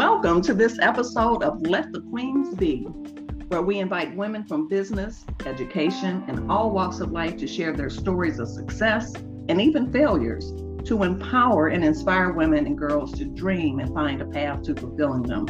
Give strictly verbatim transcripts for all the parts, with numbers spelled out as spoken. Welcome to this episode of Let the Queens Be, where we invite women from business, education, and all walks of life to share their stories of success and even failures to empower and inspire women and girls to dream and find a path to fulfilling them.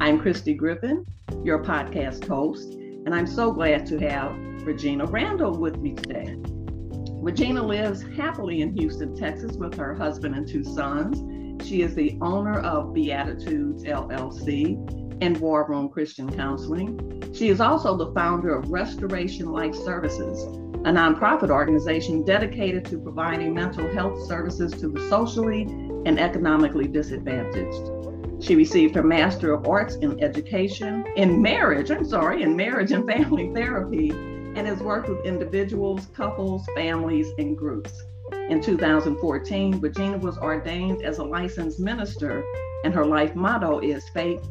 I'm Christy Griffin, your podcast host, and I'm so glad to have Regina Randall with me today. Regina lives happily in Houston, Texas with her husband and two sons. She is the owner of Beatitudes L L C and War Room Christian Counseling. She is also the founder of Restoration Life Services, a nonprofit organization dedicated to providing mental health services to the socially and economically disadvantaged. She received her Master of Arts in Education, in marriage, I'm sorry, in marriage and family therapy, and has worked with individuals, couples, families, and groups. In two thousand fourteen, Regina was ordained as a licensed minister, and her life motto is faith,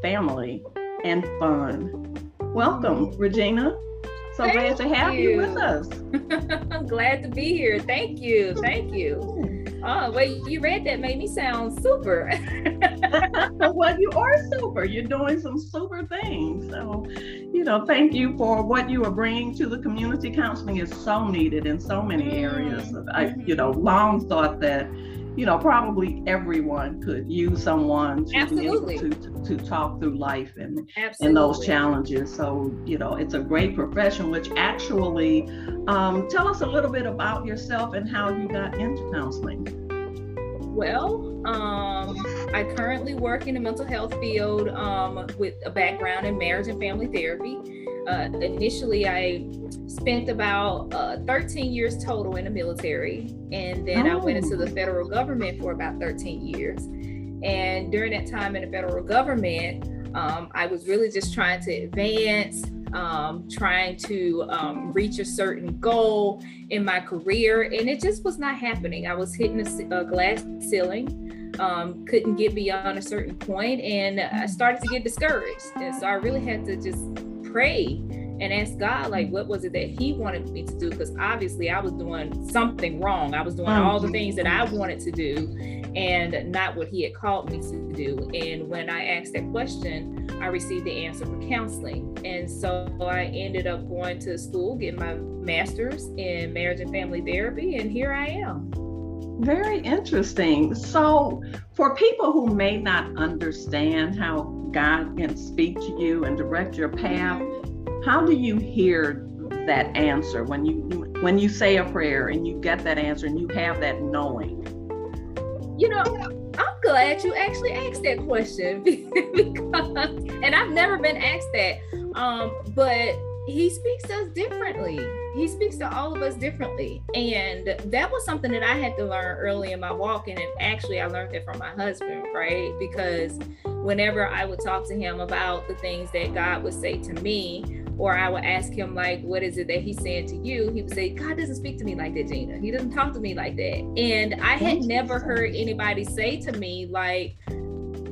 family, and fun. Welcome, Regina. So Thank glad to have you, you with us. I'm glad to be here. Thank you. Thank you. Oh, well, you read that made me sound super. Well, you are super. You're doing some super things. So, you know, thank you for what you are bringing to the community. Counseling is so needed in so many areas. Mm-hmm. I, you know, long thought that, you know, probably everyone could use someone to Absolutely. be able to, to, to talk through life and, and those challenges. So, you know, it's a great profession, which actually, um, tell us a little bit about yourself and how you got into counseling. Well, um, I currently work in the mental health field um, with a background in marriage and family therapy. Uh, initially, I spent about uh, thirteen years total in the military, and then oh. I went into the federal government for about thirteen years. And during that time in the federal government, um, I was really just trying to advance, um, trying to um, reach a certain goal in my career, and it just was not happening. I was hitting a, a glass ceiling, um, couldn't get beyond a certain point, and I started to get discouraged. And so I really had to just pray and ask God, like, what was it that he wanted me to do? Because obviously I was doing something wrong. I was doing all the things that I wanted to do and not what he had called me to do. And when I asked that question, I received the answer for counseling. And so I ended up going to school, getting my master's in marriage and family therapy. And here I am. Very interesting. So for people who may not understand how God can speak to you and direct your path, how do you hear that answer when you when you say a prayer and you get that answer and you have that knowing? You know, I'm glad you actually asked that question because, and I've never been asked that, um, but he speaks to us differently. He speaks to all of us differently. And that was something that I had to learn early in my walk. And actually, I learned that from my husband, right? Because whenever I would talk to him about the things that God would say to me, or I would ask him, like, what is it that he's saying to you? He would say, God doesn't speak to me like that, Gina. He doesn't talk to me like that. And I had never heard anybody say to me, like,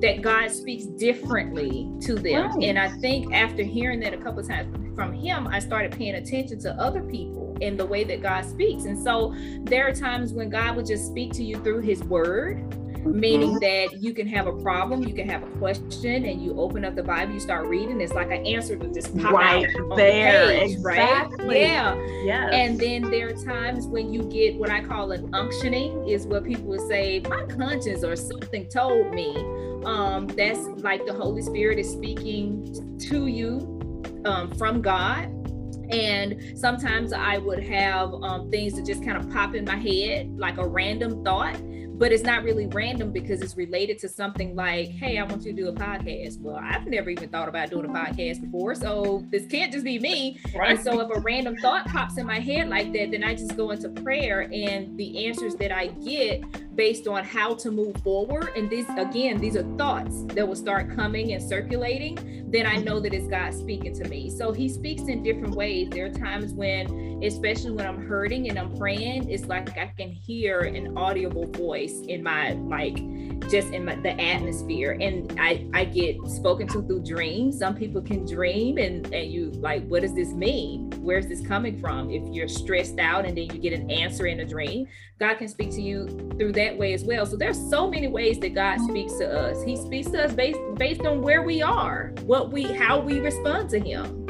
that God speaks differently to them. Right. And I think after hearing that a couple of times from him, I started paying attention to other people and the way that God speaks. And so there are times when God would just speak to you through his word, meaning that you can have a problem, you can have a question, and you open up the Bible, you start reading, it's like an answer to just pop right out on there, the page, exactly. Right? Yeah. Yes. And then there are times when you get what I call an unctioning, is what people would say, my conscience or something told me. Um, that's like the Holy Spirit is speaking to you um, from God. And sometimes I would have um, things that just kind of pop in my head, like a random thought. But it's not really random because it's related to something like, hey, I want you to do a podcast. Well, I've never even thought about doing a podcast before, so this can't just be me. Right. And so if a random thought pops in my head like that, then I just go into prayer and the answers that I get based on how to move forward. And these, again, these are thoughts that will start coming and circulating. Then I know that it's God speaking to me. So he speaks in different ways. There are times when, especially when I'm hurting and I'm praying, it's like I can hear an audible voice in my, like, just in my, the atmosphere. And I, I get spoken to through dreams. Some people can dream and, and you like, what does this mean? Where's this coming from? If you're stressed out and then you get an answer in a dream, God can speak to you through that way as well. So there's so many ways that God speaks to us. He speaks to us based, based on where we are, what we, how we respond to him.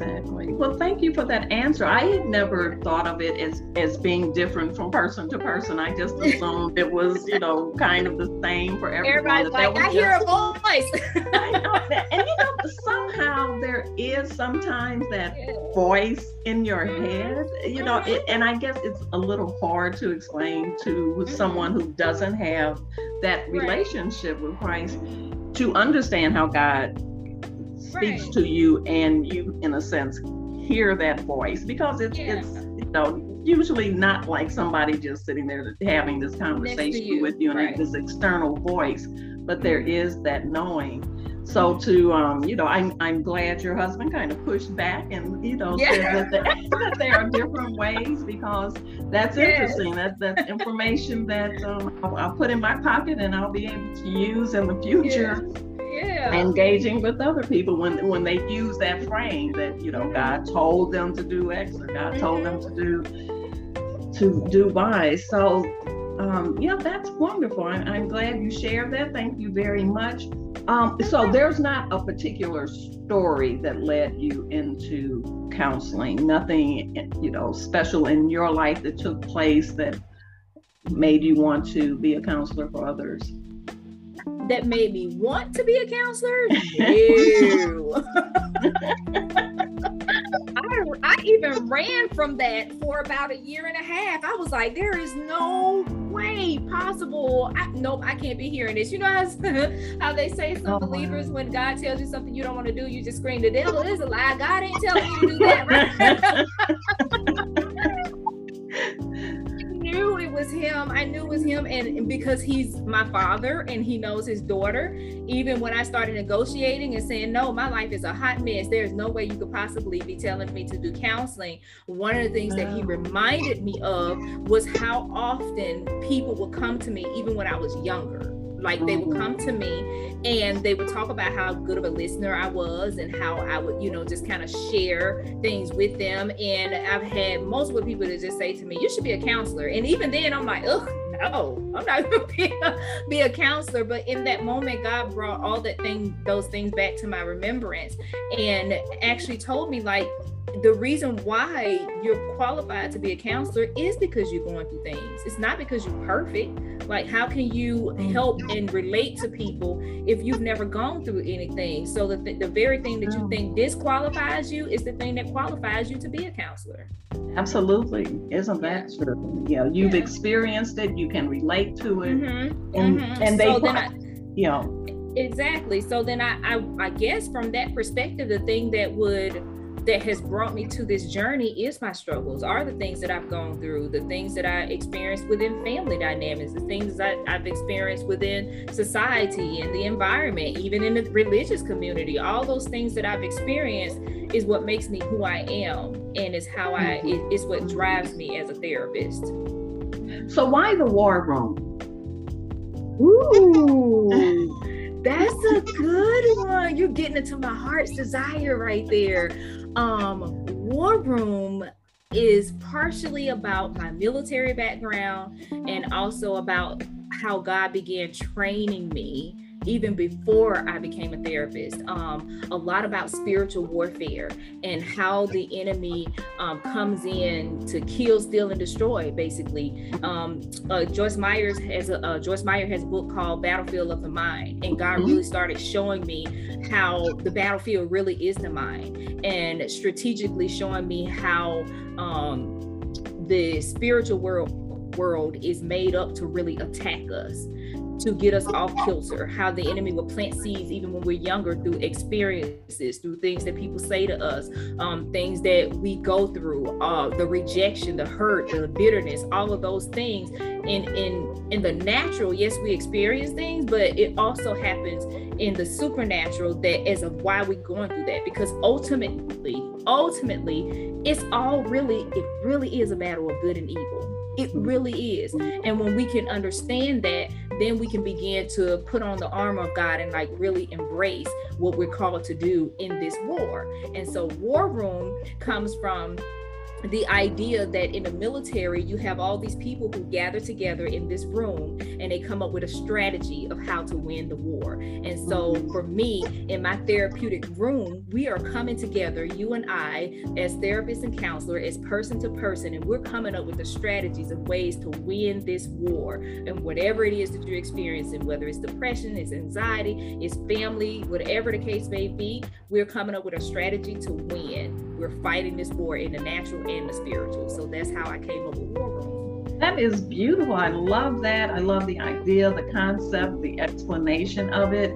Exactly. Well, thank you for that answer. I had never thought of it as, as being different from person to person. I just assumed it was, you know, kind of the same for everyone. Everybody's like, I hear a voice. I know that. And you know, somehow there is sometimes that voice in your head, you know, it, and I guess it's a little hard to explain to someone who doesn't have that relationship with Christ to understand how God speaks right. to you, and you in a sense hear that voice, because it's yeah. it's you know usually not like somebody just sitting there having this conversation you. with you and right. this external voice, but there is that knowing. So to um you know I'm I'm glad your husband kind of pushed back and you know yeah. said that, the, that there are different ways, because that's yes. interesting. That that's information that um, I'll, I'll put in my pocket and I'll be able to use in the future. Yes. Yeah. Engaging with other people when when they use that frame that, you know, God told them to do X or God mm-hmm. told them to do to do Y. So um yeah, that's wonderful. I'm, I'm glad you shared that. Thank you very much. Um so there's not a particular story that led you into counseling, nothing, you know, special in your life that took place that made you want to be a counselor for others. That made me want to be a counselor? Ew. I, I even ran from that for about a year and a half. I was like, there is no way possible. I, nope, I can't be hearing this. You know how, how they say some oh, believers, wow. when God tells you something you don't want to do, you just scream, the devil is a lie. God ain't telling you to do that, right? Knew it was him. I knew it was him, and because he's my father and he knows his daughter, even when I started negotiating and saying, no, my life is a hot mess, there's no way you could possibly be telling me to do counseling. One of the things that he reminded me of was how often people would come to me, even when I was younger. Like, they would come to me and they would talk about how good of a listener I was and how I would, you know, just kind of share things with them. And I've had multiple people that just say to me, you should be a counselor. And even then I'm like, ugh, no, I'm not going to be a counselor. But in that moment, God brought all that thing, those things back to my remembrance and actually told me, like, the reason why you're qualified to be a counselor is because you're going through things. It's not because you're perfect. Like, how can you help and relate to people if you've never gone through anything? So the, th- the very thing that you think disqualifies you is the thing that qualifies you to be a counselor. Absolutely. Isn't that true? Yeah, you've yeah. experienced it. You can relate to it. Mm-hmm. And, mm-hmm. and they, so then I, you know. Exactly. So then I, I, I guess from that perspective, the thing that would that has brought me to this journey is my struggles, are the things that I've gone through, the things that I experienced within family dynamics, the things that I've experienced within society and the environment, even in the religious community. All those things that I've experienced is what makes me who I am, and is how I, it, it's what drives me as a therapist. So why the War Room? Ooh. That's a good one. You're getting into my heart's desire right there. Um, War Room is partially about my military background and also about how God began training me even before I became a therapist, um, a lot about spiritual warfare and how the enemy um, comes in to kill, steal, and destroy, basically. Um, uh, Joyce Meyer has a uh, Joyce Meyer has a book called Battlefield of the Mind, and God really started showing me how the battlefield really is the mind, and strategically showing me how um, the spiritual world world is made up to really attack us, to get us off kilter, how the enemy will plant seeds even when we're younger through experiences, through things that people say to us, um, things that we go through, uh, the rejection, the hurt, the bitterness, all of those things. In, in, in the natural, yes, we experience things, but it also happens in the supernatural. That is of why we're going through that, because ultimately, ultimately, it's all really, it really is a battle of good and evil. It really is. And when we can understand that, then we can begin to put on the armor of God and like really embrace what we're called to do in this war. And so War Room comes from the idea that in the military, you have all these people who gather together in this room and they come up with a strategy of how to win the war. And so for me, in my therapeutic room, we are coming together, you and I, as therapist and counselor, as person to person, and we're coming up with the strategies of ways to win this war. And whatever it is that you're experiencing, whether it's depression, it's anxiety, it's family, whatever the case may be, we're coming up with a strategy to win. We're fighting this war in the natural and the spiritual. So that's how I came up with War Room. That is beautiful. I love that. I love the idea, the concept, the explanation of it.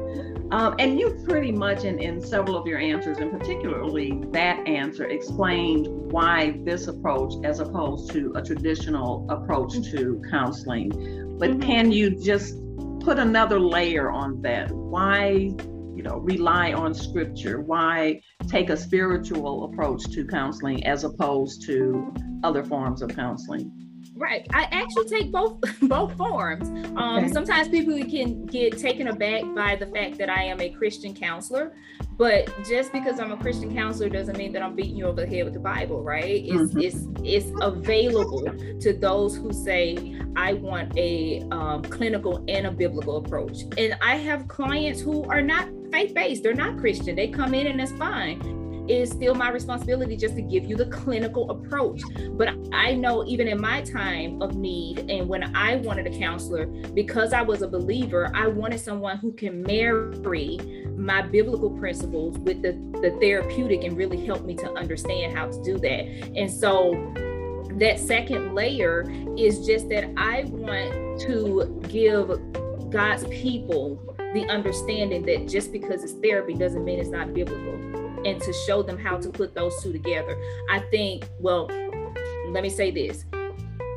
Um, and you pretty much in, in several of your answers, and particularly that answer, explained why this approach as opposed to a traditional approach mm-hmm. to counseling. But mm-hmm. can you just put another layer on that? Why you know, rely on scripture? Why take a spiritual approach to counseling as opposed to other forms of counseling? Right. I actually take both both forms. Um, okay. Sometimes people can get taken aback by the fact that I am a Christian counselor, but just because I'm a Christian counselor doesn't mean that I'm beating you over the head with the Bible, right? It's mm-hmm. it's it's available to those who say, I want a um, clinical and a biblical approach. And I have clients who are not faith-based, they're not Christian, they come in and that's fine. Is still my responsibility just to give you the clinical approach. But I know even in my time of need and when I wanted a counselor, because I was a believer, I wanted someone who can marry my biblical principles with the, the therapeutic and really help me to understand how to do that. And so that second layer is just that I want to give God's people the understanding that just because it's therapy doesn't mean it's not biblical, and to show them how to put those two together. I think, well, let me say this.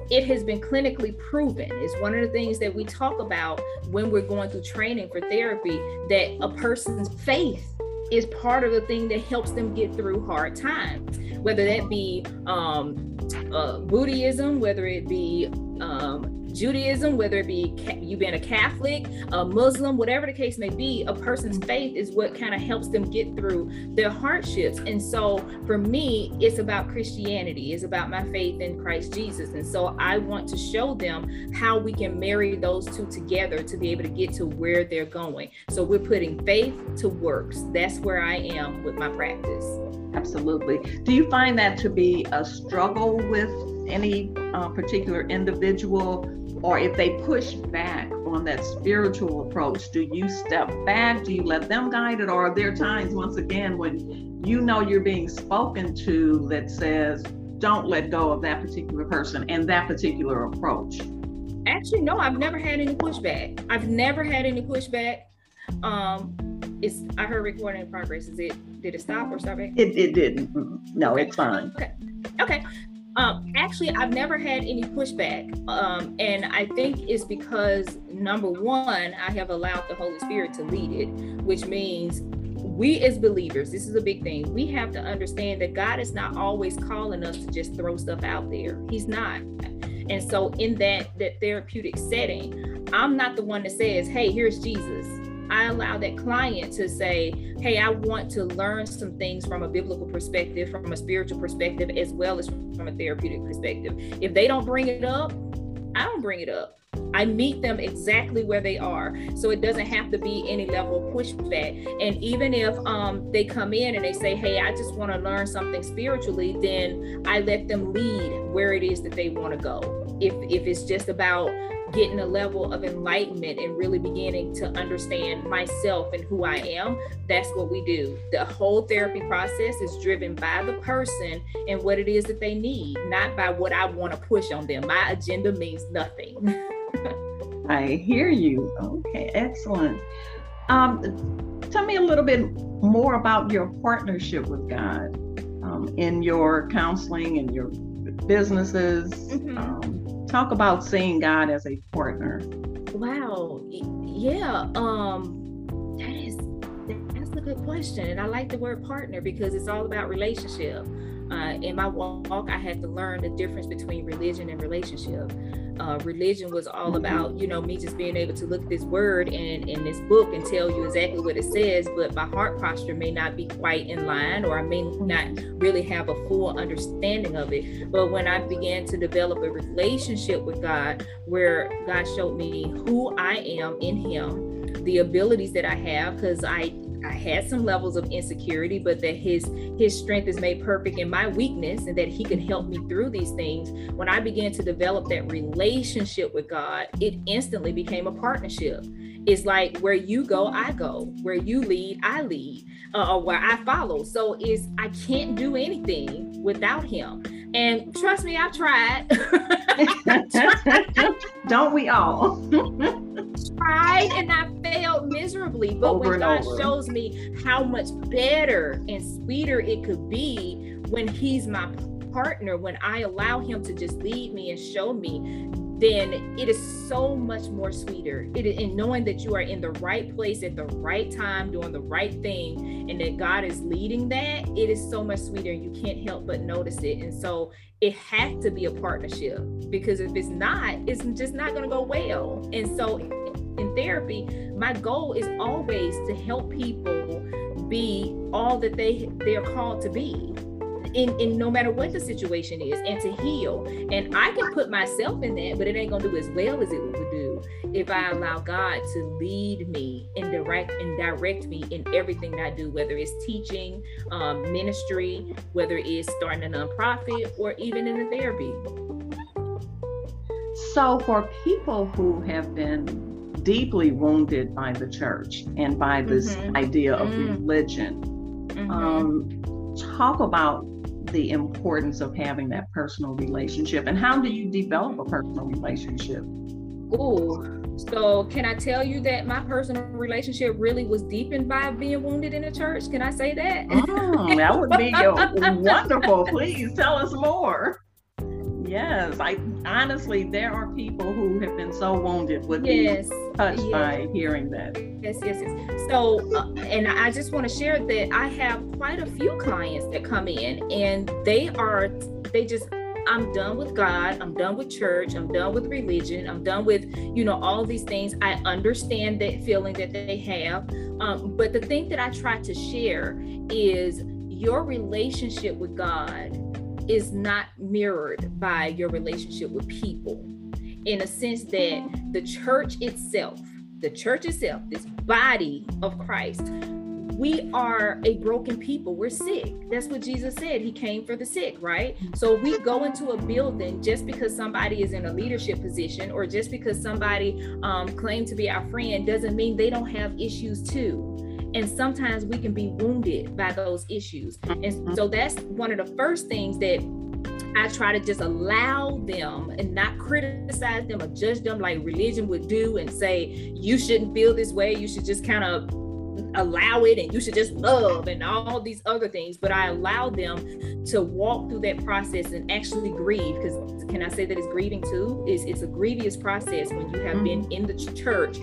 It has been clinically proven. It's one of the things that we talk about when we're going through training for therapy, that a person's faith is part of the thing that helps them get through hard times, whether that be um, uh, Buddhism, whether it be um, Judaism, whether it be you being a Catholic, a Muslim, whatever the case may be, a person's faith is what kind of helps them get through their hardships. And so for me, it's about Christianity, it's about my faith in Christ Jesus. And so I want to show them how we can marry those two together to be able to get to where they're going. So we're putting faith to works. That's where I am with my practice. Absolutely. Do you find that to be a struggle with any uh, particular individual? Or if they push back on that spiritual approach, do you step back? Do you let them guide it? Or are there times, once again, when you know you're being spoken to that says, don't let go of that particular person and that particular approach? Actually, no, I've never had any pushback. I've never had any pushback. Um, it's I heard recording in progress. Is it, did it stop or start back? It, it didn't. No, okay. It's fine. Okay. Okay. Um, actually, I've never had any pushback. Um, and I think it's because, number one, I have allowed the Holy Spirit to lead it, which means we as believers, this is a big thing. We have to understand that God is not always calling us to just throw stuff out there. He's not. And so in that, that therapeutic setting, I'm not the one that says, hey, here's Jesus. I allow that client to say, hey, I want to learn some things from a biblical perspective, from a spiritual perspective, as well as from a therapeutic perspective. If they don't bring it up, I don't bring it up. I meet them exactly where they are. So it doesn't have to be any level of pushback. And even if um, they come in and they say, hey, I just want to learn something spiritually, then I let them lead where it is that they want to go. If if it's just about getting a level of enlightenment and really beginning to understand myself and who I am, that's what we do. The whole therapy process is driven by the person and what it is that they need, not by what I want to push on them. My agenda means nothing. I hear you. Okay, excellent. Um, tell me a little bit more about your partnership with God um, in your counseling and your businesses. Mm-hmm. Um, talk about seeing God as a partner. Wow. Yeah. Um, that is, that's a good question. And I like the word partner because it's all about relationship. Uh, in my walk, I had to learn the difference between religion and relationship. Uh, religion was all about, you know, me just being able to look at this word and in this book and tell you exactly what it says, but my heart posture may not be quite in line, or I may not really have a full understanding of it. But when I began to develop a relationship with God, where God showed me who I am in Him, the abilities that I have, because I I had some levels of insecurity, but that his his strength is made perfect in my weakness, and that he can help me through these things. When I began to develop that relationship with God, it instantly became a partnership. It's like, where you go, I go. Where you lead, I lead, uh, or where I follow. So is I can't do anything without him. And trust me, I've tried. I've tried. Don't we all? Tried, and I failed miserably. But over when God over. shows me how much better and sweeter it could be when he's my partner, when I allow him to just lead me and show me, then it is so much more sweeter. It is in knowing that you are in the right place at the right time, doing the right thing, and that God is leading that. It is so much sweeter, and you can't help but notice it. And so it has to be a partnership, because if it's not, it's just not going to go well. And so in therapy, my goal is always to help people be all that they, they're called to be. In, in no matter what the situation is, and to heal. And I can put myself in that, but it ain't gonna do as well as it would do if I allow God to lead me and direct and direct me in everything I do, whether it's teaching, um, ministry, whether it's starting a nonprofit, or even in the therapy. So for people who have been deeply wounded by the church and by this mm-hmm. idea of mm-hmm. religion, mm-hmm. um, talk about the importance of having that personal relationship, and how do you develop a personal relationship? Ooh, so can I tell you that my personal relationship really was deepened by being wounded in the church? Can I say that? Oh, that would be wonderful. Please tell us more. Yes, I honestly, there are people who have been so wounded would yes. be touched yes. by hearing that. Yes, yes, yes. So, uh, and I just want to share that I have quite a few clients that come in, and they are, they just, I'm done with God, I'm done with church, I'm done with religion, I'm done with, you know, all these things. I understand that feeling that they have. Um, but the thing that I try to share is your relationship with God is not mirrored by your relationship with people, in a sense that the church itself, the church itself, this body of Christ, we are a broken people. We're sick. That's what Jesus said. He came for the sick, right? So we go into a building just because somebody is in a leadership position, or just because somebody um, claimed to be our friend, doesn't mean they don't have issues too. And sometimes we can be wounded by those issues. And so that's one of the first things that I try to just allow them, and not criticize them or judge them like religion would do, and say, you shouldn't feel this way. You should just kind of allow it, and you should just love, and all these other things. But I allow them to walk through that process and actually grieve, because can I say that it's grieving too? It's, it's a grievous process when you have been in the church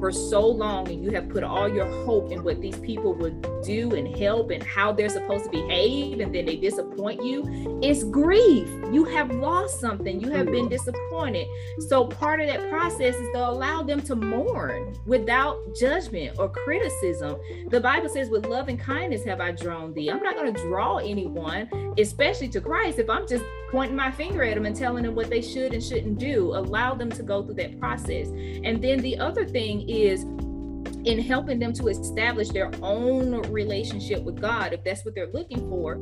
for so long, and you have put all your hope in what these people would do and help, and how they're supposed to behave, and then they disappoint you. It's grief. You have lost something. You have been disappointed. So part of that process is to allow them to mourn without judgment or criticism. The Bible says, with love and kindness have I drawn thee. I'm not going to draw anyone, especially to Christ, if I'm just pointing my finger at them and telling them what they should and shouldn't do. Allow them to go through that process. And then the other thing is, in helping them to establish their own relationship with God, if that's what they're looking for,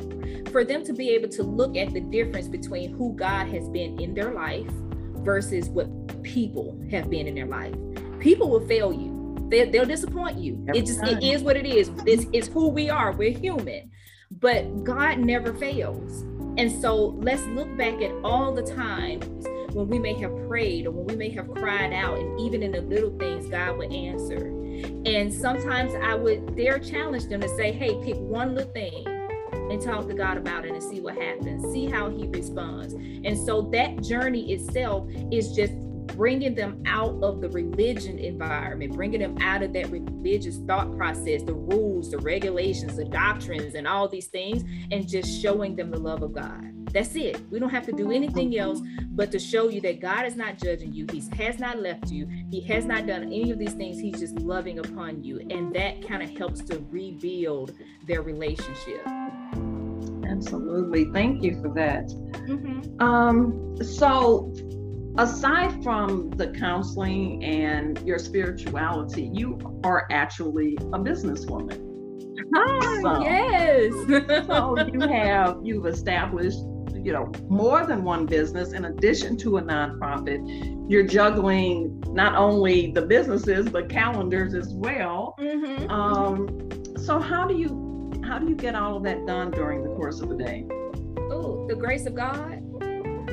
for them to be able to look at the difference between who God has been in their life versus what people have been in their life. People will fail you. They, they'll disappoint you. It just, it is what it is. This is who we are. We're human. But God never fails. And so let's look back at all the times when we may have prayed, or when we may have cried out, and even in the little things, God would answer. And sometimes I would dare challenge them to say, hey, pick one little thing and talk to God about it, and see what happens, see how he responds. And so that journey itself is just bringing them out of the religion environment, bringing them out of that religious thought process, the rules, the regulations, the doctrines, and all these things, and just showing them the love of God. That's it. We don't have to do anything else but to show you that God is not judging you. He has not left you. He has not done any of these things. He's just loving upon you. And that kind of helps to rebuild their relationship. Absolutely. Thank you for that. Mm-hmm. Um, so aside from the counseling and your spirituality, you are actually a businesswoman. Oh, so, yes. So you have, you've established, you know, more than one business in addition to a nonprofit. You're juggling not only the businesses, but calendars as well. Mm-hmm. Um, so how do you how do you get all of that done during the course of the day? Oh, the grace of God.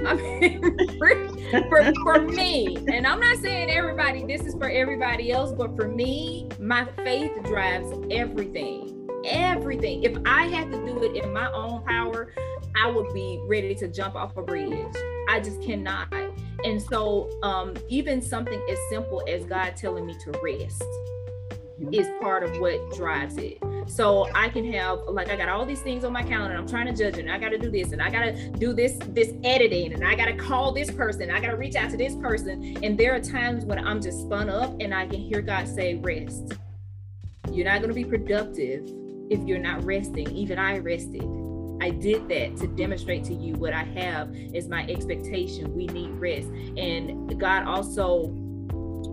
I mean, for, for, for me, and I'm not saying everybody, this is for everybody else, but for me, my faith drives everything, everything. If I had to do it in my own power, I would be ready to jump off a bridge. I just cannot. And so um, even something as simple as God telling me to rest is part of what drives it. So I can have, like, I got all these things on my calendar. I'm trying to judge it, and I got to do this, and I got to do this, this editing, and I got to call this person. I got to reach out to this person. And there are times when I'm just spun up and I can hear God say, rest. You're not going to be productive if you're not resting. Even I rested. I did that to demonstrate to you what I have is my expectation. We need rest. And God also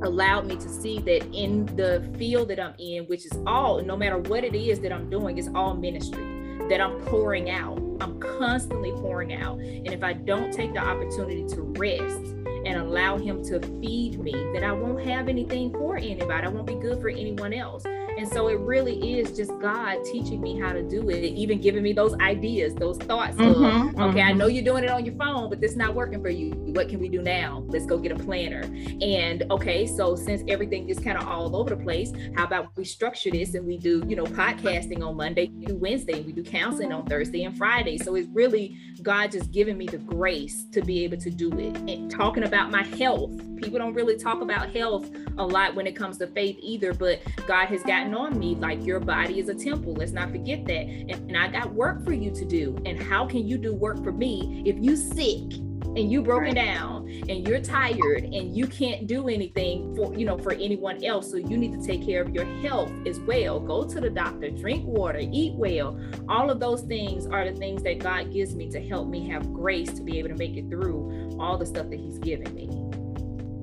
allowed me to see that in the field that I'm in, which is all, no matter what it is that I'm doing, it's all ministry that I'm pouring out. I'm constantly pouring out. And if I don't take the opportunity to rest and allow him to feed me, then I won't have anything for anybody. I won't be good for anyone else. And so it really is just God teaching me how to do it, even giving me those ideas, those thoughts mm-hmm, of, mm-hmm. okay, I know you're doing it on your phone, but this is not working for you. What can we do now? Let's go get a planner. And okay, so since everything is kind of all over the place, how about we structure this and we do, you know, podcasting on Monday through Wednesday, we do counseling on Thursday and Friday. So it's really God just giving me the grace to be able to do it. And talking about my health, people don't really talk about health a lot when it comes to faith either, but God has gotten on me like, your body is a temple, let's not forget that, and, and I got work for you to do. And how can you do work for me if you sick and you broken down and you're tired and you can't do anything for, you know, for anyone else? So you need to take care of your health as well. Go to the doctor, drink water, eat well. All of those things are the things that God gives me to help me have grace to be able to make it through all the stuff that he's given me.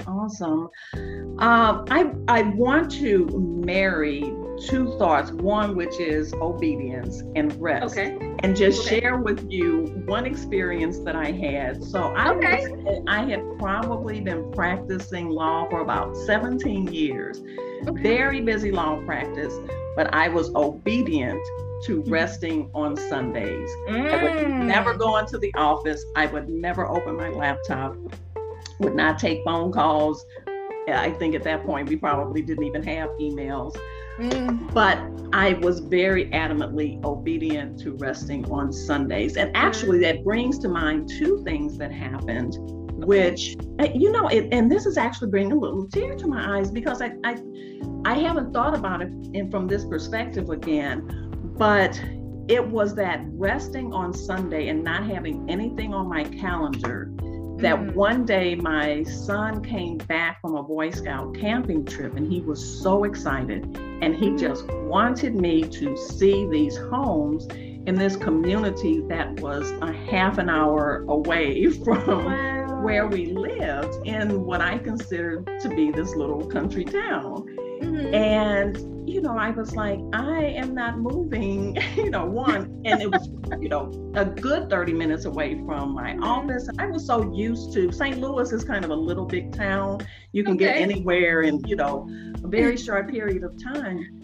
Awesome. Um, I, I want to marry two thoughts, one which is obedience and rest. Okay. And just okay. share with you one experience that I had. So I, okay. was, I had probably been practicing law for about seventeen years. Okay. Very busy law practice, but I was obedient to resting on Sundays. Mm. I would never go into the office. I would never open my laptop. Would not take phone calls. I think at that point, we probably didn't even have emails. Mm. But I was very adamantly obedient to resting on Sundays. And actually, that brings to mind two things that happened, which, you know, it, and this is actually bringing a little tear to my eyes because I, I, I haven't thought about it in, from this perspective again, but it was that resting on Sunday and not having anything on my calendar that mm-hmm. one day my son came back from a Boy Scout camping trip and he was so excited and he mm-hmm. just wanted me to see these homes in this community that was a half an hour away from wow. where we lived in what I considered to be this little country town. Mm-hmm. And, you know, I was like, I am not moving, you know, one, and it was, you know, a good thirty minutes away from my office. I was so used to, Saint Louis is kind of a little big town. You can okay. get anywhere in, you know, a very short period of time.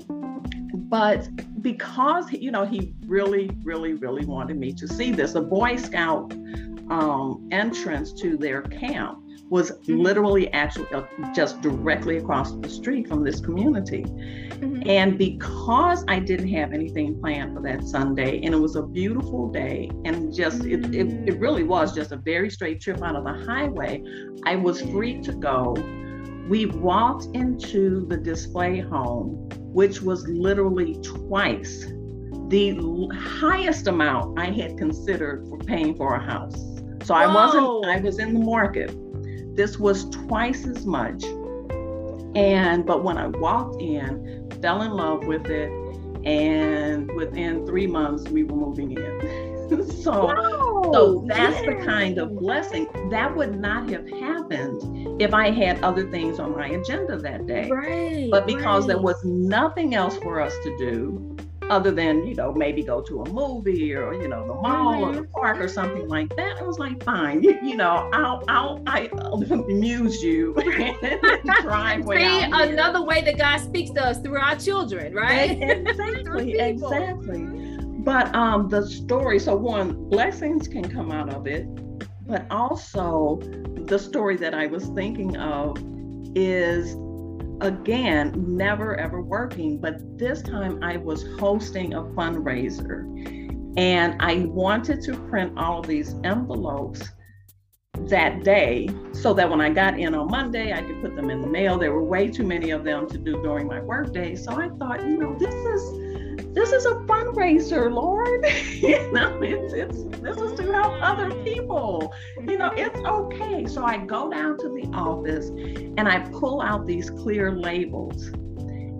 But because, you know, he really, really, really wanted me to see this, a Boy Scout um, entrance to their camp was mm-hmm. literally actually just directly across the street from this community. Mm-hmm. And because I didn't have anything planned for that Sunday, and it was a beautiful day, and just mm-hmm. it, it, it really was just a very straight trip out of the highway, I was free to go. We walked into the display home, which was literally twice the highest amount I had considered for paying for a house. So Whoa. I wasn't, I was in the market. This was twice as much. And, but when I walked in, fell in love with it. And within three months, we were moving in. so, Whoa. so that's yeah. the kind of blessing that would not have happened if I had other things on my agenda that day. Right, but because right. there was nothing else for us to do, other than, you know, maybe go to a movie or, you know, the mall or the park or something like that. I was like, fine, you, you know, I'll, I'll, I'll amuse you. Drive way See, out another here. Way that God speaks to us through our children, right? Exactly, exactly. But um, the story, so one, blessings can come out of it, but also the story that I was thinking of is, again, never ever working, but this time I was hosting a fundraiser and I wanted to print all of these envelopes that day so that when I got in on Monday, I could put them in the mail. There were way too many of them to do during my workday. So I thought, you know, this is, this is a fundraiser, Lord, you know, it's, it's, this is to help other people, you know, it's okay. So I go down to the office and I pull out these clear labels.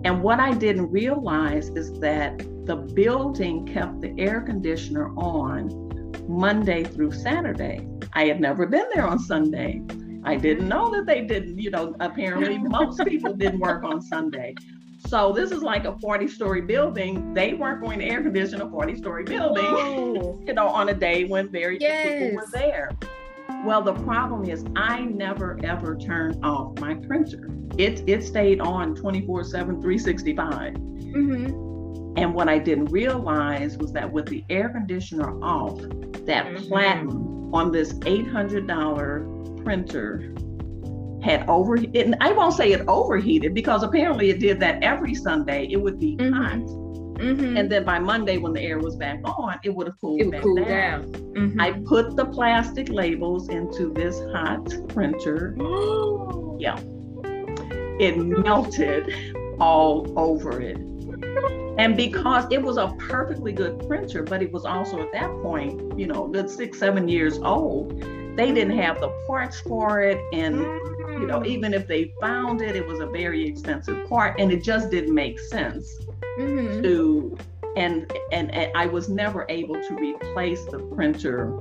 And what I didn't realize is that the building kept the air conditioner on Monday through Saturday. I had never been there on Sunday. I didn't know that they didn't, you know, apparently most people didn't work on Sunday. So this is like a forty-story building. They weren't going to air condition a forty-story building, oh. you know, on a day when very few yes. people were there. Well, the problem is I never, ever turned off my printer. It, it stayed on twenty-four seven, three sixty-five. Mm-hmm. And what I didn't realize was that with the air conditioner off, that mm-hmm. platinum on this eight hundred dollars printer had overheated. And I won't say it overheated because apparently it did that every Sunday. It would be mm-hmm. hot. Mm-hmm. And then by Monday when the air was back on, it would have cooled it would back cool down. down. Mm-hmm. I put the plastic labels into this hot printer. Ooh. Yeah. It melted all over it. And because it was a perfectly good printer, but it was also at that point, you know, good six, seven years old, they didn't have the parts for it. And, you know, even if they found it, it was a very expensive part and it just didn't make sense mm-hmm. to, and, and, and I was never able to replace the printer,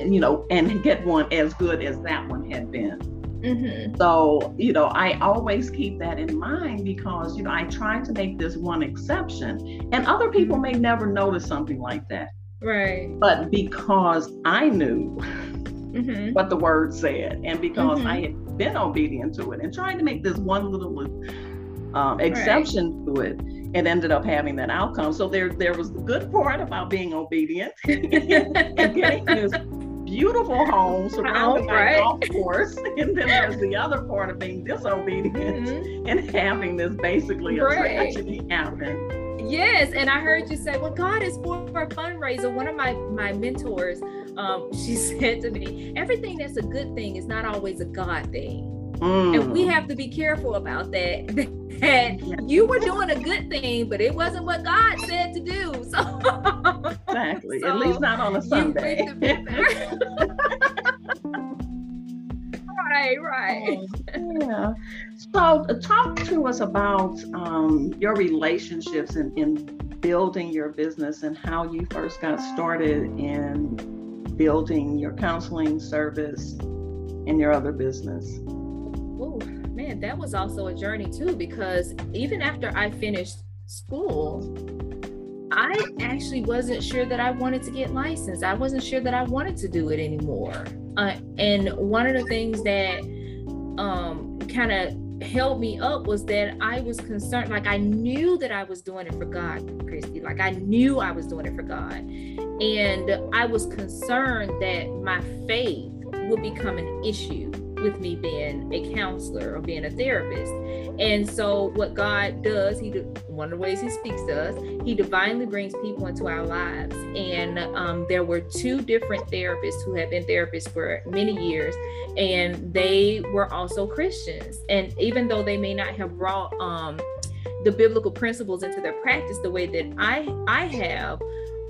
you know, and get one as good as that one had been. Mm-hmm. So, you know, I always keep that in mind because, you know, I try to make this one exception and other people may never notice something like that. Right. But because I knew mm-hmm. what the word said and because mm-hmm. I had been obedient to it and trying to make this one little um, exception right. to it, it ended up having that outcome. So there, there was the good part about being obedient and getting this beautiful home surrounded by right. golf course, and then there's the other part of being disobedient mm-hmm. and having this basically right. a tragedy happen. Yes, and I heard you say, well, God is for, for a fundraiser. One of my, my mentors, um, she said to me, everything that's a good thing is not always a God thing. Mm. And we have to be careful about that. And you were doing a good thing, but it wasn't what God said to do. So exactly. So at least not on a Sunday. Right, right. Oh, yeah. So talk to us about um, your relationships and in, in building your business and how you first got started in building your counseling service and your other business. Oh, man, that was also a journey too, because even after I finished school, I actually wasn't sure that I wanted to get licensed. I wasn't sure that I wanted to do it anymore. Uh, and one of the things that um, kind of held me up was that I was concerned, like I knew that I was doing it for God, Christy, like I knew I was doing it for God. And I was concerned that my faith would become an issue. with me being a counselor or being a therapist. And so what God does, he one of the ways he speaks to us, he divinely brings people into our lives. And um, there were two different therapists who had been therapists for many years, and they were also Christians. And even though they may not have brought um, the biblical principles into their practice the way that I, I have,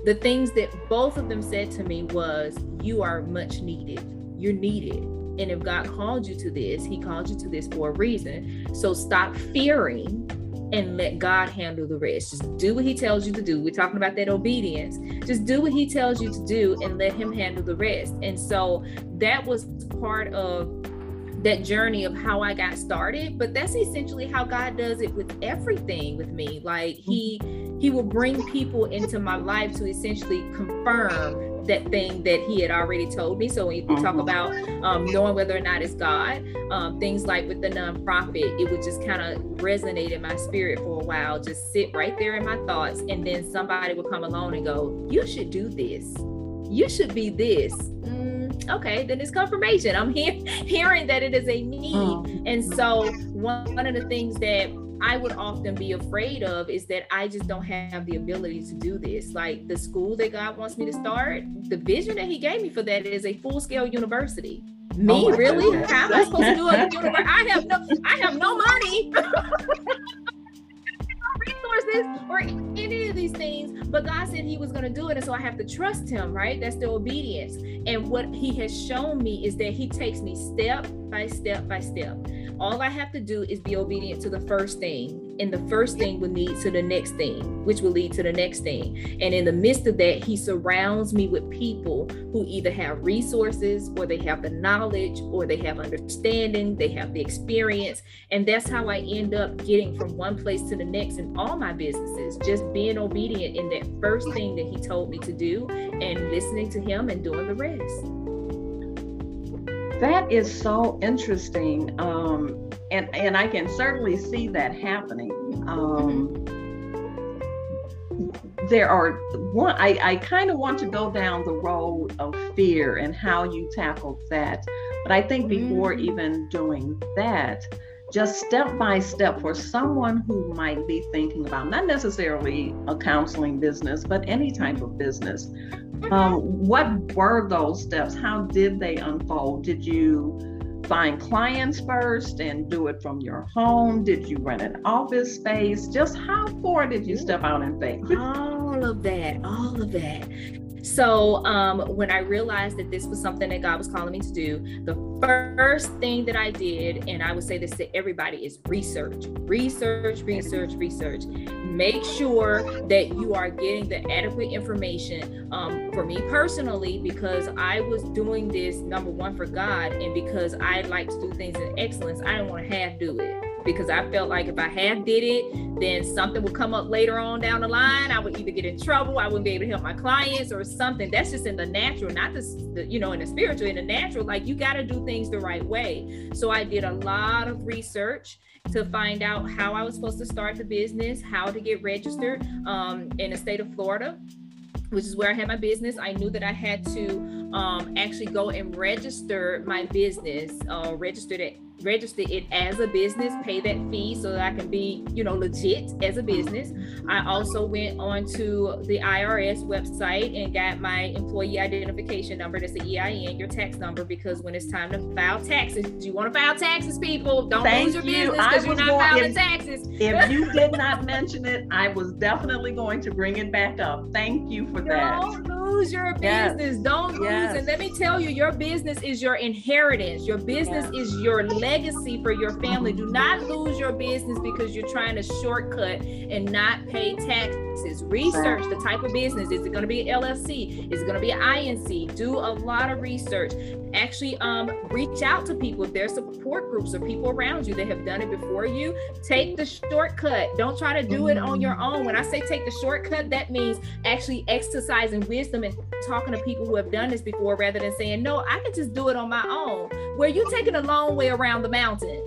the things that both of them said to me was, you are much needed. You're needed. And if God called you to this, he called you to this for a reason. So stop fearing and let God handle the rest. Just do what he tells you to do. We're talking about that obedience. Just do what he tells you to do and let him handle the rest. And so that was part of that journey of how I got started, but that's essentially how God does it with everything with me. Like he, he will bring people into my life to essentially confirm that thing that he had already told me. So if you talk about um, knowing whether or not it's God, um, things like with the nonprofit, it would just kind of resonate in my spirit for a while, just sit right there in my thoughts. And then somebody would come along and go, you should do this. You should be this. Mm, okay, then it's confirmation. I'm he- hearing that it is a need. And so one, one of the things that I would often be afraid of is that I just don't have the ability to do this. Like the school that God wants me to start, the vision that he gave me for that is a full-scale university. Me, oh really? How am I supposed to do a university? I have no, I have no money. Resources or any of these things, but God said he was going to do it, and so I have to trust him, right? That's the obedience. And what he has shown me is that he takes me step by step by step. All I have to do is be obedient to the first thing, and the first thing will lead to the next thing, which will lead to the next thing. And in the midst of that, he surrounds me with people who either have resources, or they have the knowledge, or they have understanding, they have the experience. And that's how I end up getting from one place to the next in all my businesses, just being obedient in that first thing that he told me to do and listening to him and doing the rest. That is so interesting, um, and, and I can certainly see that happening. Um, mm-hmm. There are, one. I, I kind of want to go down the road of fear and how you tackled that, but I think before mm-hmm. even doing that, just step by step for someone who might be thinking about not necessarily a counseling business, but any type of business. Um, what were those steps? How did they unfold? Did you find clients first and do it from your home? Did you rent an office space? Just how far did you step out in faith? All of that, all of that. So um, when I realized that this was something that God was calling me to do, the first thing that I did, and I would say this to everybody, is research, research, research, research. Make sure that you are getting the adequate information. Um, for me personally, because I was doing this, number one, for God, and because I like to do things in excellence, I didn't want to half do it. Because I felt like if I half did it, then something would come up later on down the line. I would either get in trouble, I wouldn't be able to help my clients or something. That's just in the natural, not the, the you know, in the spiritual, in the natural, like you got to do things the right way. So I did a lot of research to find out how I was supposed to start the business, how to get registered um, in the state of Florida, which is where I had my business. I knew that I had to um, actually go and register my business, uh, register it. register it as a business, pay that fee so that I can be, you know, legit as a business. I also went on to the I R S website and got my employee identification number. That's the E I N, your tax number, because when it's time to file taxes, you want to file taxes, people. Don't Thank lose your you. business because you're not going, filing if, taxes. If you did not mention it, I was definitely going to bring it back up. Thank you for that. Don't lose your business. Yes. Don't yes. lose. And let me tell you, your business is your inheritance. Your business yes. is your legacy for your family. Do not lose your business because you're trying to shortcut and not pay taxes. Research the type of business. Is it going to be an L L C? Is it going to be an I N C? Do a lot of research. Actually, um, reach out to people. If there's support groups or people around you that have done it before you, take the shortcut. Don't try to do it on your own. When I say take the shortcut, that means actually exercising wisdom and talking to people who have done this before rather than saying, no, I can just do it on my own. Where you're taking a long way around the mountain.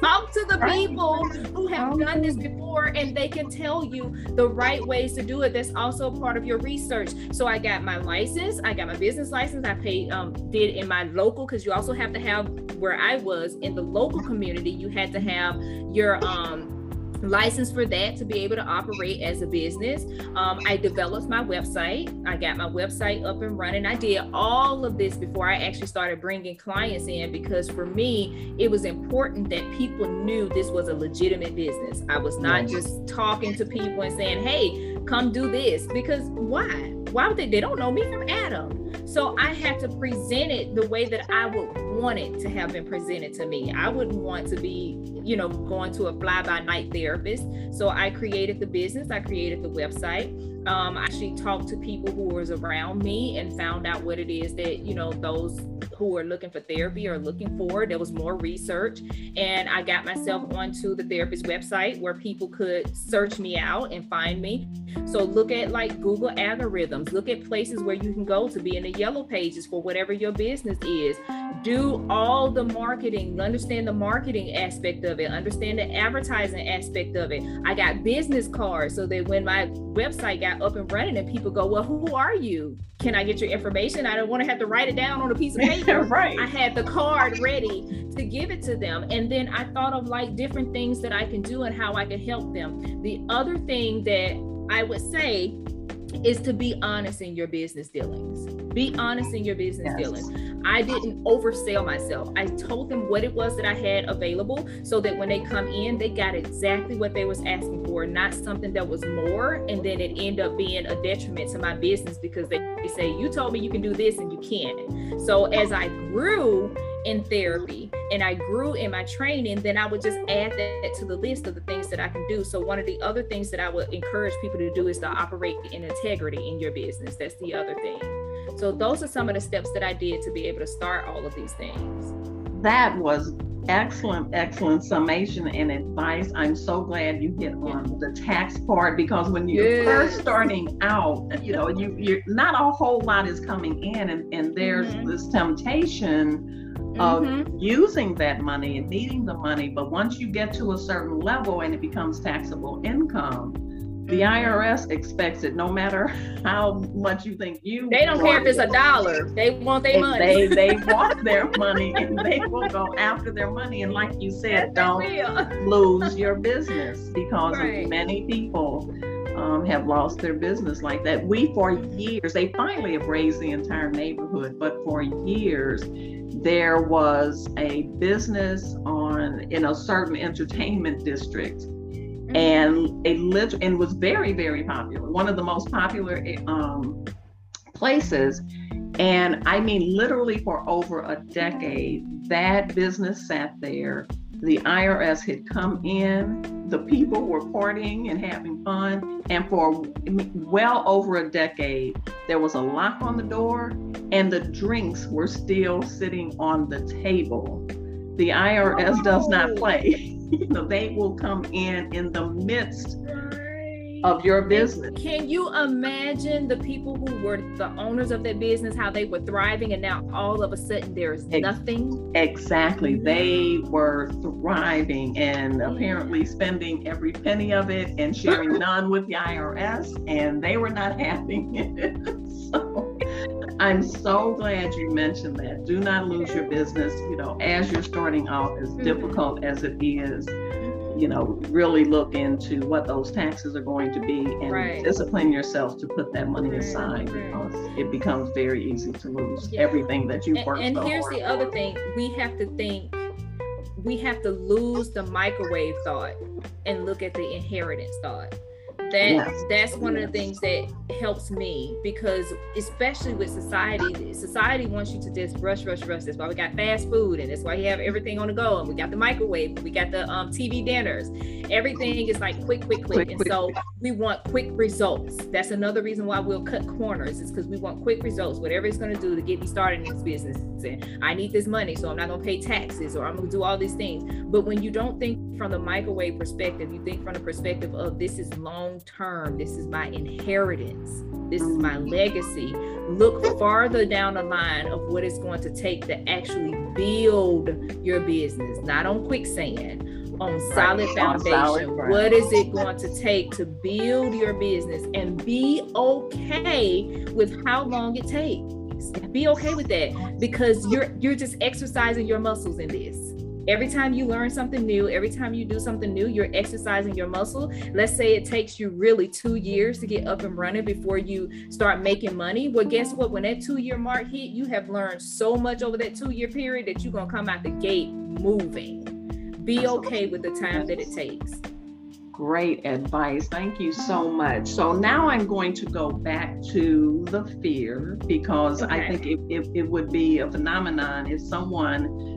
Talk to the people who have done this before and they can tell you the right ways to do it. That's also part of your research. So I got my license, I got my business license. I paid, um, did in my local, because you also have to have where I was in the local community, you had to have your um license for that to be able to operate as a business. Um, I developed my website. I got my website up and running. I did all of this before I actually started bringing clients in, because for me, it was important that people knew this was a legitimate business. I was not just talking to people and saying, hey, come do this, because why? Why would they? They don't know me from Adam. So I had to present it the way that I would want it to have been presented to me. I wouldn't want to be, you know, going to a fly-by-night therapist. So I created the business. I created the website. Um, I actually talked to people who was around me and found out what it is that, you know, those who are looking for therapy are looking for. There was more research. And I got myself onto the therapist website where people could search me out and find me. So look at like Google algorithms. Look at places where you can go to be in the yellow pages for whatever your business is. Do all the marketing, understand the marketing aspect of it, understand the advertising aspect of it. I got business cards so that when my website got up and running and people go, well, who are you? Can I get your information? I don't want to have to write it down on a piece of paper. Right. I had the card ready to give it to them. And then I thought of like different things that I can do and how I can help them. The other thing that I would say is to be honest in your business dealings. Be honest in your business yes. dealings. I didn't oversell myself. I told them what it was that I had available so that when they come in, they got exactly what they was asking for, not something that was more. And then it ended up being a detriment to my business because they say, you told me you can do this and you can't. So as I grew in therapy and I grew in my training, then I would just add that to the list of the things that I can do. So one of the other things that I would encourage people to do is to operate in integrity in your business. That's the other thing. So those are some of the steps that I did to be able to start all of these things. That was excellent, excellent summation and advice. I'm so glad you hit on the tax part, because when you're yes. first starting out, you know, you, you're not a whole lot is coming in, and, and there's mm-hmm. this temptation of mm-hmm. using that money and needing the money. But once you get to a certain level and it becomes taxable income, the I R S expects it, no matter how much you think you they don't care if it's a dollar. They want their money. They, they want their money, and they will go after their money. And like you said, don't lose your business, because right. many people um, have lost their business like that. We, for years, they finally have raised the entire neighborhood, but for years, there was a business on in a certain entertainment district, mm-hmm. and it lit and was very, very popular. One of the most popular um, places, and I mean literally for over a decade, that business sat there. The I R S had come in. The people were partying and having fun, and for well over a decade, there was a lock on the door, and the drinks were still sitting on the table. The I R S oh. does not play. You know, they will come in in the midst of your business. Can you imagine the people who were the owners of that business, how they were thriving, and now all of a sudden there is nothing? Exactly. They were thriving and apparently spending every penny of it and sharing none with the I R S, and they were not having it. So I'm so glad you mentioned that. Do not lose your business, you know, as you're starting off, as difficult as it is. You know, really look into what those taxes are going to be, and right. discipline yourself to put that money aside, because it becomes very easy to lose yeah. everything that you've worked and, and so here's hard the for. Other thing we have to think we have to lose the microwave thought and look at the inheritance thought. That yes. that's one yes. of the things that helps me, because especially with society, society wants you to just rush, rush, rush. That's why we got fast food, and that's why you have everything on the go. And we got the microwave, we got the um, T V dinners. Everything is like quick, quick, quick. quick and quick, so quick. We want quick results. That's another reason why we'll cut corners, is because we want quick results. Whatever it's going to do to get me started in this business. And I need this money, so I'm not going to pay taxes, or I'm going to do all these things. But when you don't think from the microwave perspective, you think from the perspective of this is long term, this is my inheritance, this is my legacy. Look farther down the line of what it's going to take to actually build your business, not on quicksand, on solid foundation. On solid what is it going to take to build your business, and be okay with how long it takes. choice. Be okay with that, because you're you're just exercising your muscles in this. Every time you learn something new, every time you do something new, you're exercising your muscle. Let's say it takes you really two years to get up and running before you start making money. Well, guess what? When that two-year mark hit, you have learned so much over that two-year period that you're going to come out the gate moving. Be okay with the time that it takes. Great advice. Thank you so much. So now I'm going to go back to the fear, because okay. I think it, it, it would be a phenomenon if someone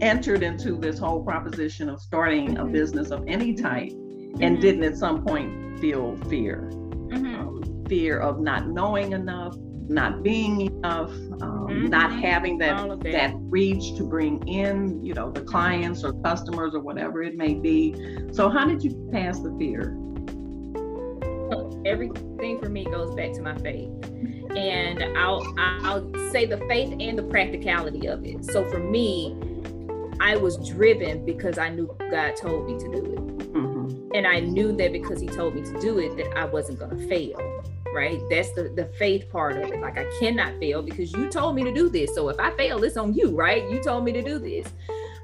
entered into this whole proposition of starting mm-hmm. a business of any type and mm-hmm. didn't at some point feel fear. Mm-hmm. Um, fear of not knowing enough, not being enough, um, mm-hmm. not having that, that that reach to bring in, you know, the clients or customers or whatever it may be. So how did you pass the fear? Everything for me goes back to my faith. And I'll, I'll say the faith and the practicality of it. So for me, I was driven because I knew God told me to do it. Mm-hmm. And I knew that because he told me to do it, that I wasn't going to fail, right? That's the, the faith part of it. Like, I cannot fail because you told me to do this. So if I fail, it's on you, right? You told me to do this.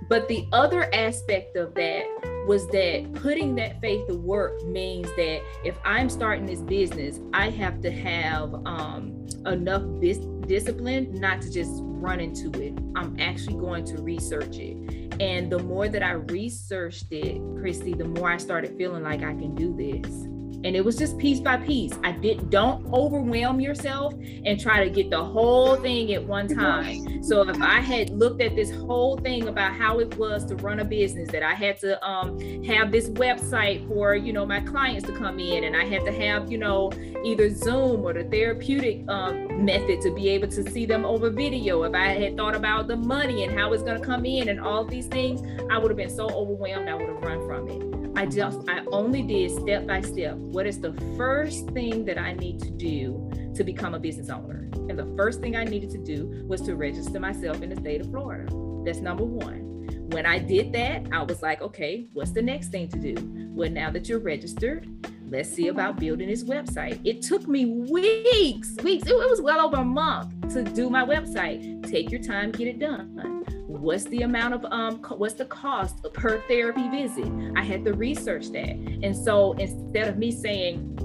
But the other aspect of that was that putting that faith to work means that if I'm starting this business, I have to have um, enough dis- discipline not to just run into it. I'm actually going to research it. And the more that I researched it, Christy, the more I started feeling like I can do this. And it was just piece by piece. I did, don't overwhelm yourself and try to get the whole thing at one time. So if I had looked at this whole thing about how it was to run a business, that I had to um, have this website for, you know, my clients to come in, and I had to have, you know, either Zoom or the therapeutic um, method to be able to see them over video. If I had thought about the money and how it's going to come in and all these things, I would have been so overwhelmed. I would have run from it. I just, I only did step by step. What is the first thing that I need to do to become a business owner? And the first thing I needed to do was to register myself in the state of Florida. That's number one. When I did that, I was like, okay, what's the next thing to do? Well, now that you're registered, let's see about building this website. It took me weeks, weeks. It, it was well over a month to do my website. Take your time, get it done. What's the amount of, um, co- what's the cost per therapy visit? I had to research that. And so instead of me saying,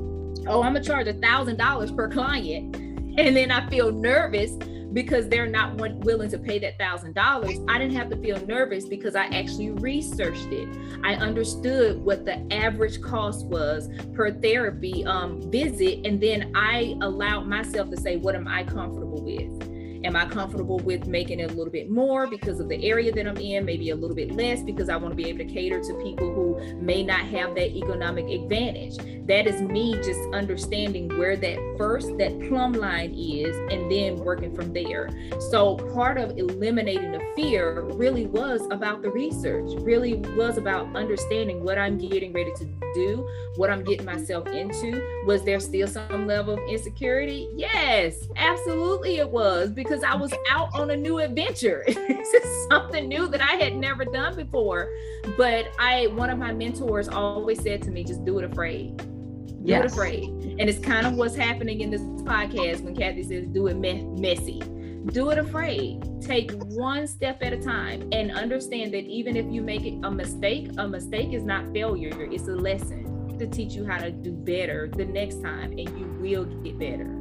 oh, I'm gonna charge one thousand dollars per client, and then I feel nervous because they're not one, willing to pay that one thousand dollars, I didn't have to feel nervous because I actually researched it. I understood what the average cost was per therapy um, visit. And then I allowed myself to say, what am I comfortable with? Am I comfortable with making it a little bit more because of the area that I'm in, maybe a little bit less because I want to be able to cater to people who may not have that economic advantage? That is me just understanding where that first, that plumb line is, and then working from there. So part of eliminating the fear really was about the research, really was about understanding what I'm getting ready to do, what I'm getting myself into. Was there still some level of insecurity? Yes, absolutely it was, because because I was out on a new adventure. It's just something new that I had never done before. But I, one of my mentors always said to me, just do it afraid. Do yes. it afraid. And it's kind of what's happening in this podcast when Kathy says, do it me- messy. Do it afraid. Take one step at a time and understand that even if you make a mistake, a mistake is not failure. It's a lesson to teach you how to do better the next time, and you will get better.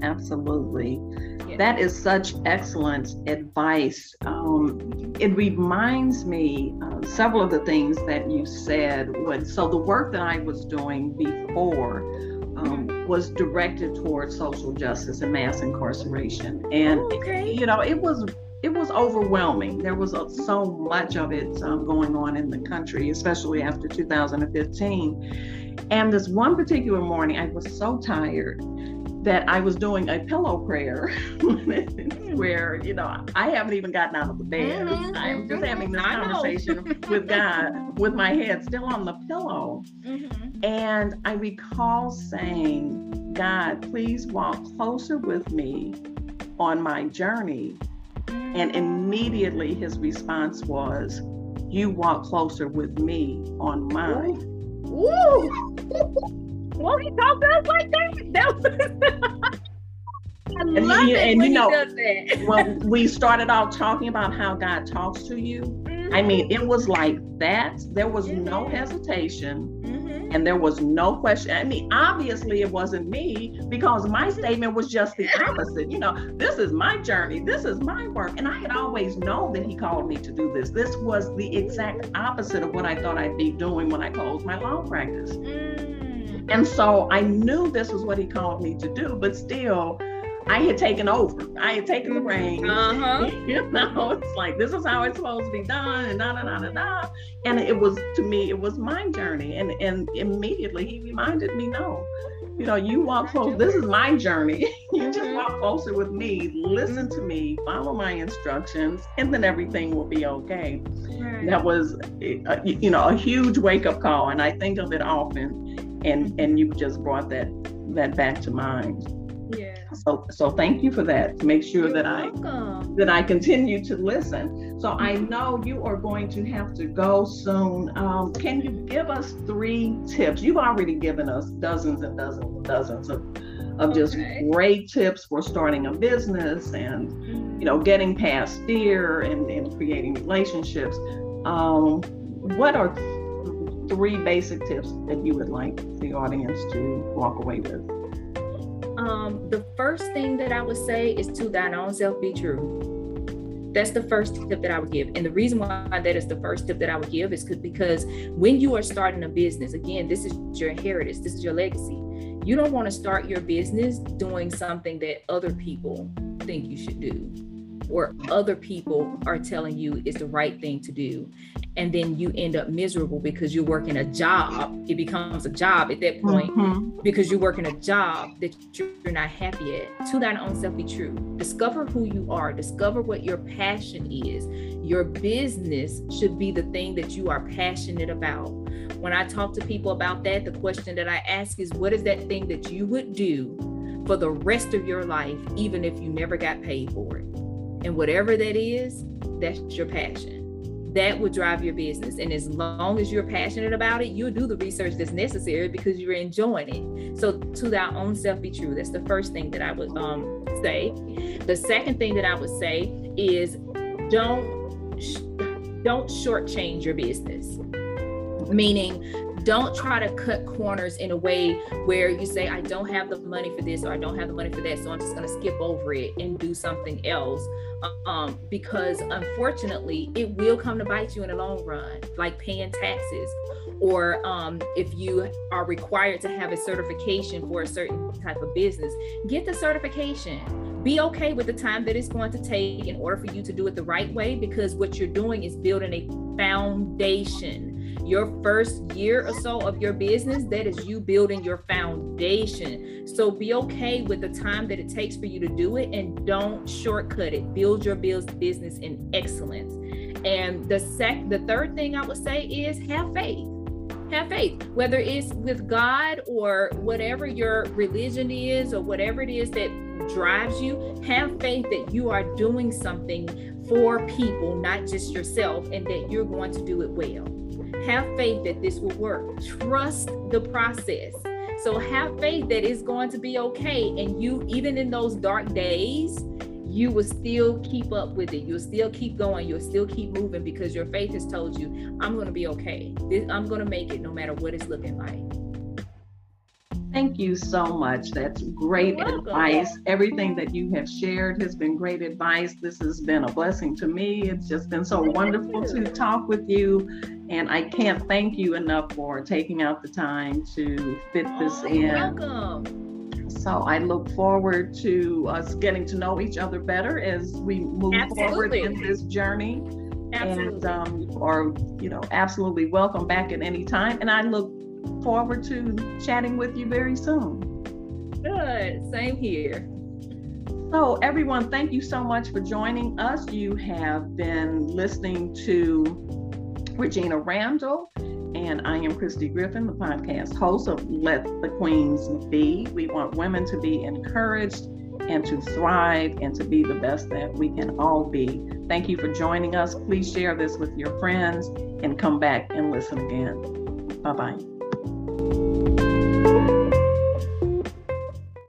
Absolutely. Yes. That is such excellent advice. Um, it reminds me uh, several of the things that you said. When, so the work that I was doing before um, mm-hmm. was directed towards social justice and mass incarceration. And, oh, okay. you know, it was it was overwhelming. There was uh, so much of it um, going on in the country, especially after two thousand fifteen. And this one particular morning, I was so tired that I was doing a pillow prayer where, you know, I haven't even gotten out of the bed. Mm-hmm. I'm just having this conversation with God, with my head still on the pillow. Mm-hmm. And I recall saying, God, please walk closer with me on my journey. And immediately his response was, you walk closer with me on mine. Woo! Won't he talk to us like that? that was... I and love he, it and when you know, he does that. When we started off talking about how God talks to you, mm-hmm. I mean, it was like that. There was mm-hmm. no hesitation. And there was no question. I mean, obviously it wasn't me, because my statement was just the opposite. You know, this is my journey. This is my work. And I had always known that he called me to do this. This was the exact opposite of what I thought I'd be doing when I closed my law practice. Mm. And so I knew this was what he called me to do, but still I had taken over. I had taken the reins. Uh-huh. You know, it's like, this is how it's supposed to be done, and da da da da da. And it was, to me, it was my journey. And and immediately he reminded me, no, you know, you walk close. This is my journey. You mm-hmm. just walk closer with me. Listen to me. Follow my instructions, and then everything will be okay. Right. That was, a, you know, a huge wake-up call, and I think of it often. And and you just brought that that back to mind. Yeah. So, so thank you for that. Make sure You're that I welcome. that I continue to listen. So I know you are going to have to go soon. Um, can you give us three tips? You've already given us dozens and dozens and dozens of, of just okay. great tips for starting a business and mm-hmm. you know, getting past fear and, and creating relationships. Um, what are th- three basic tips that you would like the audience to walk away with? Um, the first thing that I would say is to thine own self be true. That's the first tip that I would give. And the reason why that is the first tip that I would give is because when you are starting a business, again, this is your inheritance, this is your legacy. You don't want to start your business doing something that other people think you should do, or other people are telling you is the right thing to do. And then you end up miserable because you're working a job. It becomes a job at that point mm-hmm. because you're working a job that you're not happy at. To thine own self be true. Discover who you are. Discover what your passion is. Your business should be the thing that you are passionate about. When I talk to people about that, the question that I ask is, what is that thing that you would do for the rest of your life, even if you never got paid for it? And whatever that is, that's your passion. That will drive your business. And as long as you're passionate about it, you'll do the research that's necessary because you're enjoying it. So to thy own self be true. That's the first thing that I would um, say. The second thing that I would say is don't, sh- don't shortchange your business. Meaning, don't try to cut corners in a way where you say, I don't have the money for this, or I don't have the money for that, so I'm just going to skip over it and do something else. Um, because unfortunately, it will come to bite you in the long run, like paying taxes, or um, if you are required to have a certification for a certain type of business, get the certification. Be okay with the time that it's going to take in order for you to do it the right way, because what you're doing is building a foundation. Your first year or so of your business, that is you building your foundation. So be okay with the time that it takes for you to do it, and don't shortcut it. Build your business in excellence. And the sec, the third thing I would say is have faith. Have faith, whether it's with God or whatever your religion is, or whatever it is that drives you. Have faith that you are doing something for people, not just yourself, and that you're going to do it well. Have faith that this will work. Trust the process. So have faith that it's going to be okay. And you, even in those dark days, you will still keep up with it. You'll still keep going. You'll still keep moving, because your faith has told you, I'm going to be okay. This, I'm going to make it no matter what it's looking like. Thank you so much. That's great advice. Everything that you have shared has been great advice. This has been a blessing to me. It's just been so wonderful to talk with you. And I can't thank you enough for taking out the time to fit this oh, in. You're welcome. So I look forward to us getting to know each other better as we move absolutely. forward in this journey. Absolutely. And um, you are, you know, absolutely welcome back at any time. And I look forward to chatting with you very soon. Good. Same here. So everyone, thank you so much for joining us. You have been listening to Regina Randall, and I am Christy Griffin, the podcast host of Let the Queens Be. We want women to be encouraged and to thrive and to be the best that we can all be. Thank you for joining us. Please share this with your friends and come back and listen again. Bye-bye.